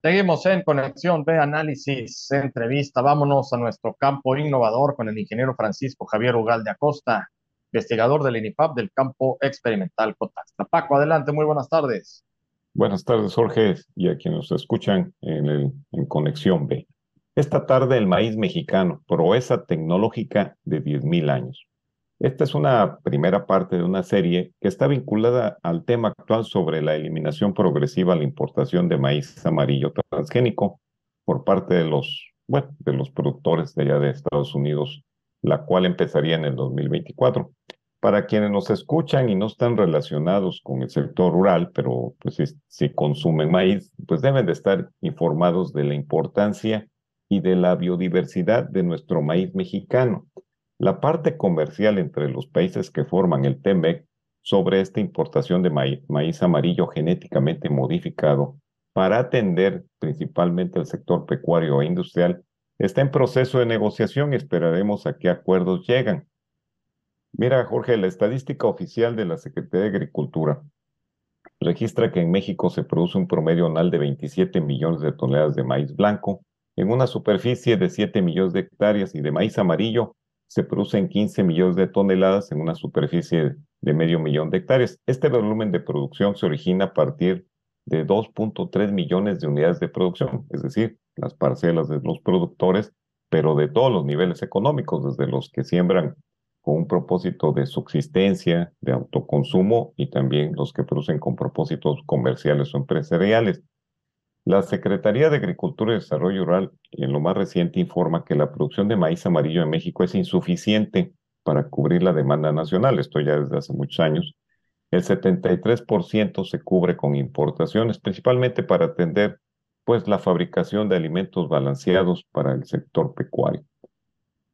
Seguimos en Conexión B, análisis, entrevista. Vámonos a nuestro campo innovador con el ingeniero Francisco Javier Ugalde Acosta, investigador del INIFAP del Campo Experimental Cotaxtla. Paco, adelante, muy buenas tardes. Buenas tardes, Jorge, y a quienes nos escuchan en Conexión B. Esta tarde el maíz mexicano, proeza tecnológica de 10.000 años. Esta es una primera parte de una serie que está vinculada al tema actual sobre la eliminación progresiva a la importación de maíz amarillo transgénico por parte de los productores de allá de Estados Unidos, la cual empezaría en el 2024. Para quienes nos escuchan y no están relacionados con el sector rural, pero pues, si consumen maíz, pues deben de estar informados de la importancia y de la biodiversidad de nuestro maíz mexicano. La parte comercial entre los países que forman el T-MEC sobre esta importación de maíz amarillo genéticamente modificado para atender principalmente el sector pecuario e industrial está en proceso de negociación y esperaremos a qué acuerdos llegan. Mira, Jorge, la estadística oficial de la Secretaría de Agricultura registra que en México se produce un promedio anual de 27 millones de toneladas de maíz blanco en una superficie de 7 millones de hectáreas y de maíz amarillo se producen 15 millones de toneladas en una superficie de medio millón de hectáreas. Este volumen de producción se origina a partir de 2.3 millones de unidades de producción, es decir, las parcelas de los productores, pero de todos los niveles económicos, desde los que siembran con un propósito de subsistencia, de autoconsumo, y también los que producen con propósitos comerciales o empresariales. La Secretaría de Agricultura y Desarrollo Rural, en lo más reciente, informa que la producción de maíz amarillo en México es insuficiente para cubrir la demanda nacional, esto ya desde hace muchos años. El 73% se cubre con importaciones, principalmente para atender pues, la fabricación de alimentos balanceados para el sector pecuario.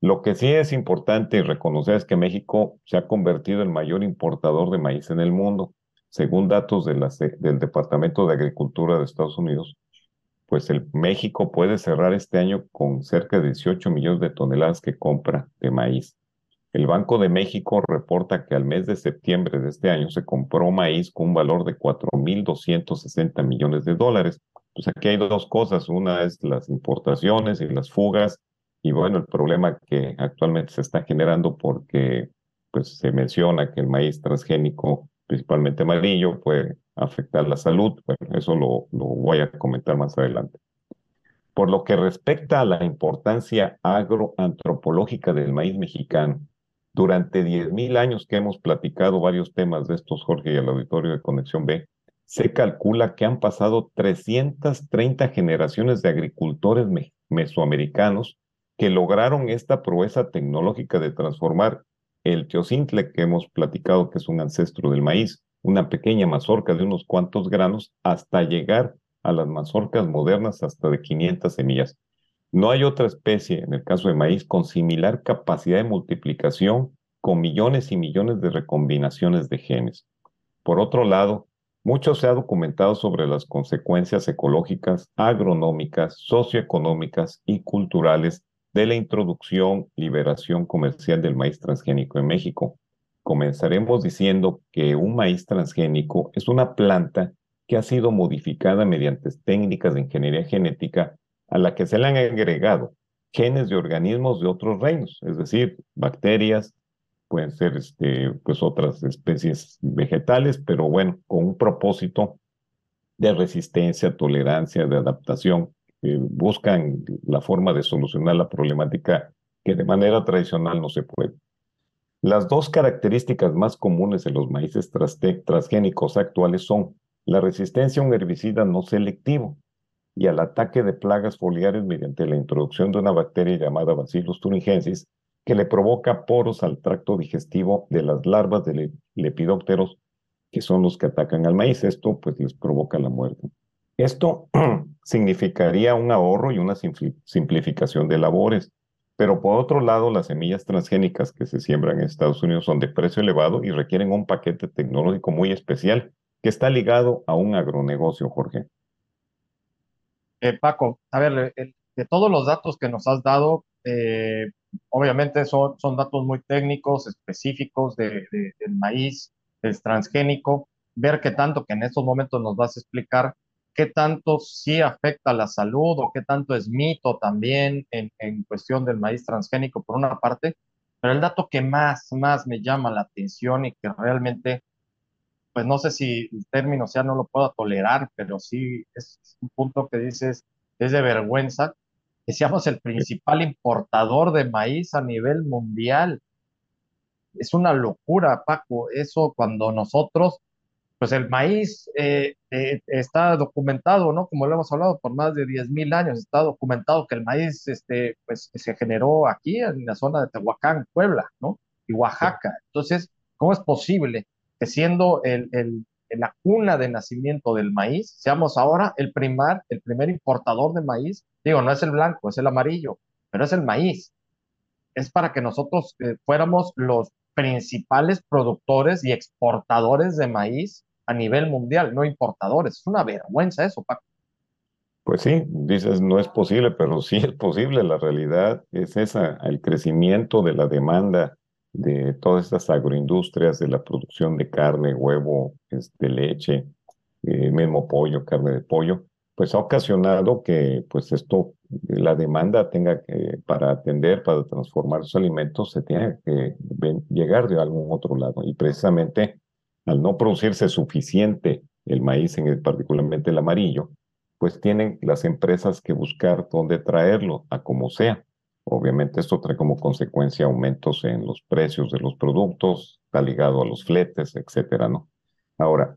Lo que sí es importante reconocer es que México se ha convertido en el mayor importador de maíz en el mundo. Según datos del Departamento de Agricultura de Estados Unidos, pues el México puede cerrar este año con cerca de 18 millones de toneladas que compra de maíz. El Banco de México reporta que al mes de septiembre de este año se compró maíz con un valor de $4,260 millones. Pues aquí hay dos cosas, una es las importaciones y las fugas, y bueno, el problema que actualmente se está generando porque pues, se menciona que el maíz transgénico, principalmente amarillo, puede afectar la salud. Bueno, eso lo voy a comentar más adelante. Por lo que respecta a la importancia agroantropológica del maíz mexicano, durante 10.000 años que hemos platicado varios temas de estos, Jorge, y el auditorio de Conexión B, se calcula que han pasado 330 generaciones de agricultores mesoamericanos que lograron esta proeza tecnológica de transformar el teocintle, que hemos platicado que es un ancestro del maíz, una pequeña mazorca de unos cuantos granos, hasta llegar a las mazorcas modernas hasta de 500 semillas. No hay otra especie, en el caso de maíz, con similar capacidad de multiplicación, con millones y millones de recombinaciones de genes. Por otro lado, mucho se ha documentado sobre las consecuencias ecológicas, agronómicas, socioeconómicas y culturales de la introducción y liberación comercial del maíz transgénico en México. Comenzaremos diciendo que un maíz transgénico es una planta que ha sido modificada mediante técnicas de ingeniería genética a la que se le han agregado genes de organismos de otros reinos, es decir, bacterias, pueden ser otras especies vegetales, pero bueno, con un propósito de resistencia, tolerancia, de adaptación. Buscan la forma de solucionar la problemática que de manera tradicional no se puede. Las dos características más comunes en los maíces transgénicos actuales son la resistencia a un herbicida no selectivo y al ataque de plagas foliares mediante la introducción de una bacteria llamada Bacillus thuringiensis que le provoca poros al tracto digestivo de las larvas de lepidópteros, que son los que atacan al maíz. Esto pues les provoca la muerte. Esto significaría un ahorro y una simplificación de labores, pero por otro lado, las semillas transgénicas que se siembran en Estados Unidos son de precio elevado y requieren un paquete tecnológico muy especial que está ligado a un agronegocio, Jorge. Paco, a ver, de todos los datos que nos has dado, obviamente son datos muy técnicos, específicos del maíz, del transgénico, ver qué tanto que en estos momentos nos vas a explicar qué tanto sí afecta la salud o qué tanto es mito también en cuestión del maíz transgénico por una parte, pero el dato que más me llama la atención y que realmente, pues no sé si el término sea no lo puedo tolerar, pero sí es un punto que dices, es de vergüenza, que seamos el principal importador de maíz a nivel mundial. Es una locura, Paco, eso cuando nosotros, pues el maíz está documentado, ¿no? Como lo hemos hablado por más de 10,000 años, está documentado que el maíz pues, se generó aquí en la zona de Tehuacán, Puebla, ¿no? Y Oaxaca. Entonces, ¿cómo es posible que siendo la cuna de nacimiento del maíz, seamos ahora el primer importador de maíz? Digo, no es el blanco, es el amarillo, pero es el maíz. Es para que nosotros fuéramos los principales productores y exportadores de maíz a nivel mundial, no importadores. Es una vergüenza eso, Paco. Pues sí, dices, no es posible, pero sí es posible. La realidad es esa, el crecimiento de la demanda de todas estas agroindustrias, de la producción de carne, huevo, leche, mismo pollo, carne de pollo, pues ha ocasionado que pues esto, la demanda tenga que, para atender, para transformar sus alimentos, se tiene que llegar de algún otro lado. Y precisamente al no producirse suficiente el maíz, particularmente el amarillo, pues tienen las empresas que buscar dónde traerlo, a como sea. Obviamente esto trae como consecuencia aumentos en los precios de los productos, está ligado a los fletes, etcétera, ¿no? Ahora,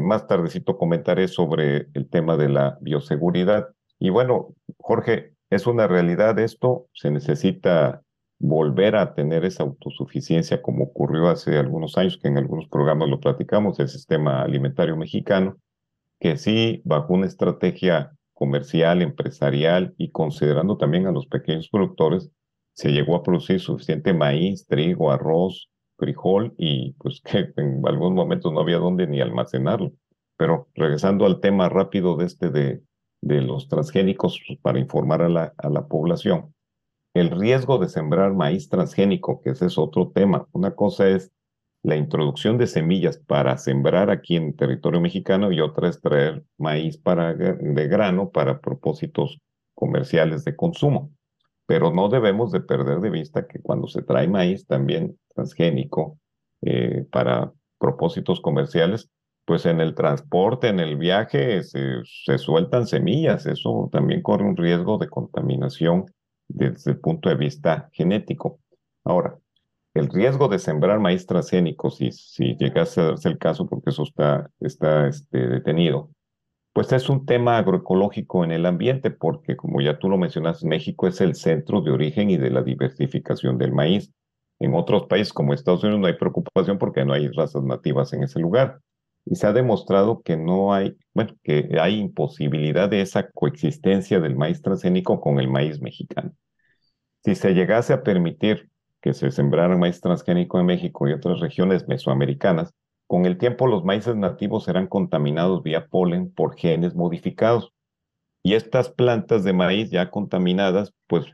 más tardecito comentaré sobre el tema de la bioseguridad. Y bueno, Jorge, es una realidad esto, se necesita volver a tener esa autosuficiencia como ocurrió hace algunos años, que en algunos programas lo platicamos, el sistema alimentario mexicano, que sí, bajo una estrategia comercial, empresarial y considerando también a los pequeños productores, se llegó a producir suficiente maíz, trigo, arroz, frijol y pues que en algunos momentos no había dónde ni almacenarlo. Pero regresando al tema rápido de de los transgénicos para informar a la población, el riesgo de sembrar maíz transgénico, que ese es otro tema. Una cosa es la introducción de semillas para sembrar aquí en territorio mexicano y otra es traer maíz de grano para propósitos comerciales de consumo. Pero no debemos de perder de vista que cuando se trae maíz también transgénico para propósitos comerciales, pues en el transporte, en el viaje, se sueltan semillas. Eso también corre un riesgo de contaminación desde el punto de vista genético. Ahora, el riesgo de sembrar maíz transgénico, si llegase a darse el caso, porque eso está detenido, pues es un tema agroecológico en el ambiente, porque como ya tú lo mencionas, México es el centro de origen y de la diversificación del maíz. En otros países como Estados Unidos no hay preocupación porque no hay razas nativas en ese lugar. Y se ha demostrado que que hay imposibilidad de esa coexistencia del maíz transgénico con el maíz mexicano. Si se llegase a permitir que se sembraran maíz transgénico en México y otras regiones mesoamericanas, con el tiempo los maíces nativos serán contaminados vía polen por genes modificados. Y estas plantas de maíz ya contaminadas, pues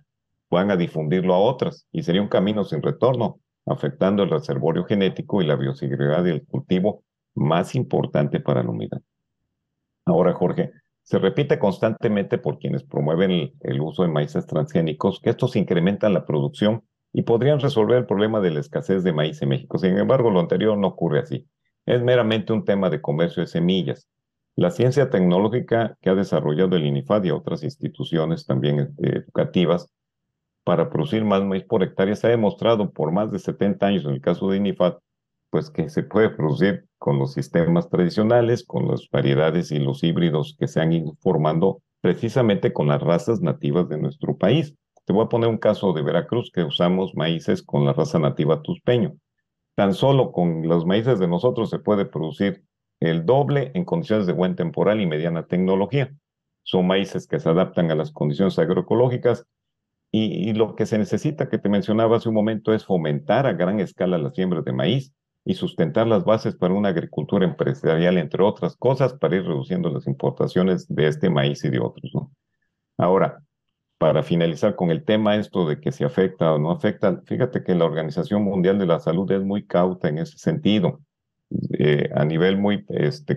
van a difundirlo a otras y sería un camino sin retorno, afectando el reservorio genético y la bioseguridad del cultivo más importante para la humanidad. Ahora, Jorge, se repite constantemente por quienes promueven el uso de maíces transgénicos que estos incrementan la producción y podrían resolver el problema de la escasez de maíz en México. Sin embargo, lo anterior no ocurre así. Es meramente un tema de comercio de semillas. La ciencia tecnológica que ha desarrollado el INIFAP y otras instituciones también educativas para producir más maíz por hectárea se ha demostrado por más de 70 años, en el caso de INIFAP, pues que se puede producir con los sistemas tradicionales, con las variedades y los híbridos que se han ido formando precisamente con las razas nativas de nuestro país. Te voy a poner un caso de Veracruz, que usamos maíces con la raza nativa Tuxpeño. Tan solo con los maíces de nosotros se puede producir el doble en condiciones de buen temporal y mediana tecnología. Son maíces que se adaptan a las condiciones agroecológicas y lo que se necesita, que te mencionaba hace un momento, es fomentar a gran escala las siembras de maíz y sustentar las bases para una agricultura empresarial, entre otras cosas, para ir reduciendo las importaciones de este maíz y de otros, ¿no? Ahora, para finalizar con el tema esto de que si afecta o no afecta, fíjate que la Organización Mundial de la Salud es muy cauta en ese sentido. a nivel muy,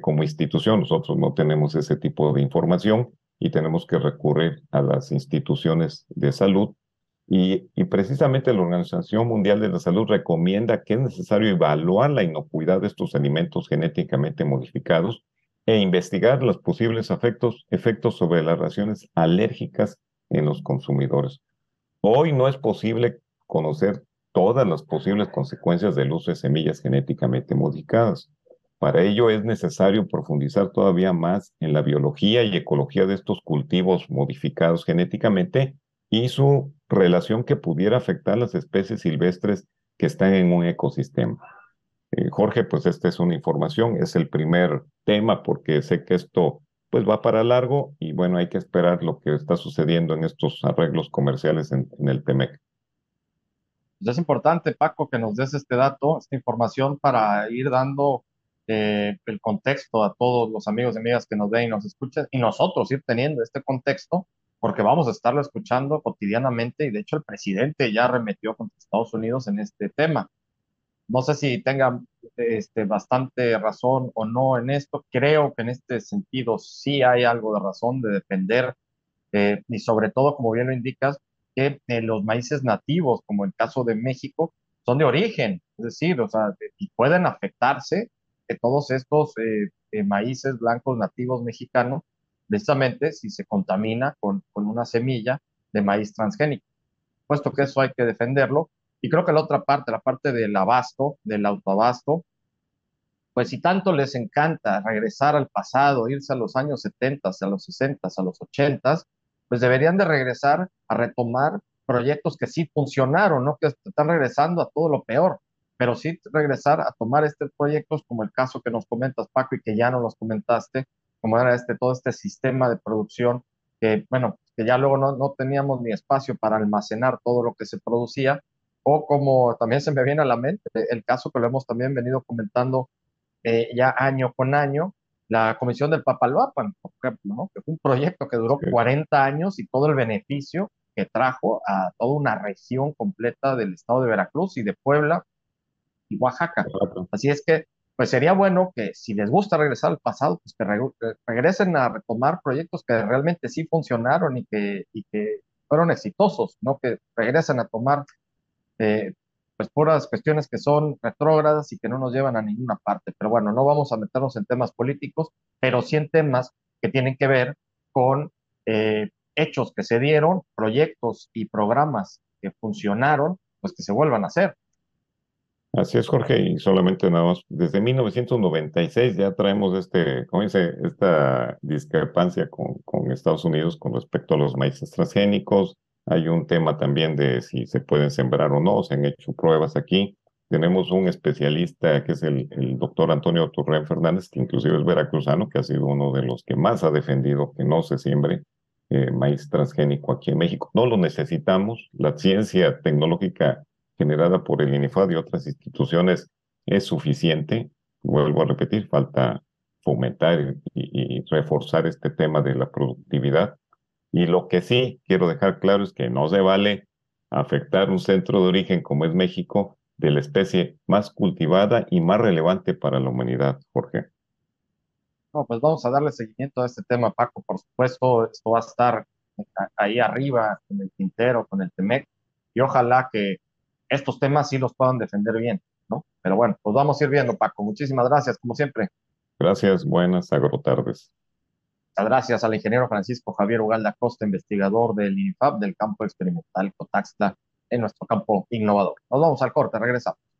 como institución, nosotros no tenemos ese tipo de información y tenemos que recurrir a las instituciones de salud. Y precisamente la Organización Mundial de la Salud recomienda que es necesario evaluar la inocuidad de estos alimentos genéticamente modificados e investigar los posibles efectos sobre las reacciones alérgicas en los consumidores. Hoy no es posible conocer todas las posibles consecuencias del uso de semillas genéticamente modificadas. Para ello es necesario profundizar todavía más en la biología y ecología de estos cultivos modificados genéticamente y su relación que pudiera afectar las especies silvestres que están en un ecosistema. Jorge, pues esta es una información, es el primer tema porque sé que esto pues va para largo y bueno, hay que esperar lo que está sucediendo en estos arreglos comerciales en el T-MEC. Es importante, Paco, que nos des este dato, esta información para ir dando el contexto a todos los amigos y amigas que nos ven y nos escuchan y nosotros ir teniendo este contexto porque vamos a estarlo escuchando cotidianamente y de hecho el presidente ya arremetió contra Estados Unidos en este tema. No sé si tenga bastante razón o no en esto. Creo que en este sentido sí hay algo de razón de depender y sobre todo, como bien lo indicas, que los maíces nativos, como el caso de México, son de origen. Es decir, o sea, y pueden afectarse que todos estos maíces blancos nativos mexicanos precisamente si se contamina con una semilla de maíz transgénico, puesto que eso hay que defenderlo. Y creo que la otra parte, la parte del abasto, del autoabasto, pues si tanto les encanta regresar al pasado, irse a los años 70, a los 60, a los 80, pues deberían de regresar a retomar proyectos que sí funcionaron, no que están regresando a todo lo peor, pero sí regresar a tomar estos proyectos como el caso que nos comentas, Paco, y que ya no nos comentaste, como era todo este sistema de producción que, bueno, que ya luego no teníamos ni espacio para almacenar todo lo que se producía, o como también se me viene a la mente el caso que lo hemos también venido comentando ya año con año, la Comisión del Papaloapan, por ejemplo, ¿no? Que fue un proyecto que duró 40 años y todo el beneficio que trajo a toda una región completa del estado de Veracruz y de Puebla y Oaxaca. Así es que pues sería bueno que si les gusta regresar al pasado, pues que regresen a retomar proyectos que realmente sí funcionaron y que fueron exitosos, ¿no? Que regresen a tomar pues puras cuestiones que son retrógradas y que no nos llevan a ninguna parte. Pero bueno, no vamos a meternos en temas políticos, pero sí en temas que tienen que ver con hechos que se dieron, proyectos y programas que funcionaron, pues que se vuelvan a hacer. Así es, Jorge, y solamente nada más, desde 1996 ya traemos ¿cómo dice? Esta discrepancia con Estados Unidos con respecto a los maíces transgénicos. Hay un tema también de si se pueden sembrar o no, se han hecho pruebas aquí. Tenemos un especialista que es el doctor Antonio Turrent Fernández, que inclusive es veracruzano, que ha sido uno de los que más ha defendido que no se siembre maíz transgénico aquí en México. No lo necesitamos, la ciencia tecnológica generada por el INIFAP y otras instituciones es suficiente. Vuelvo a repetir, falta fomentar y reforzar este tema de la productividad. Y lo que sí quiero dejar claro es que no se vale afectar un centro de origen como es México de la especie más cultivada y más relevante para la humanidad, Jorge. No, pues vamos a darle seguimiento a este tema, Paco. Por supuesto, esto va a estar ahí arriba, en el tintero, con el T-MEC, y ojalá que estos temas sí los puedan defender bien, ¿no? Pero bueno, pues vamos a ir viendo, Paco. Muchísimas gracias, como siempre. Gracias, buenas agrotardes. Muchas gracias al ingeniero Francisco Javier Ugalde Acosta, investigador del INIFAP del Campo Experimental Cotaxtla en nuestro campo innovador. Nos vamos al corte, regresamos.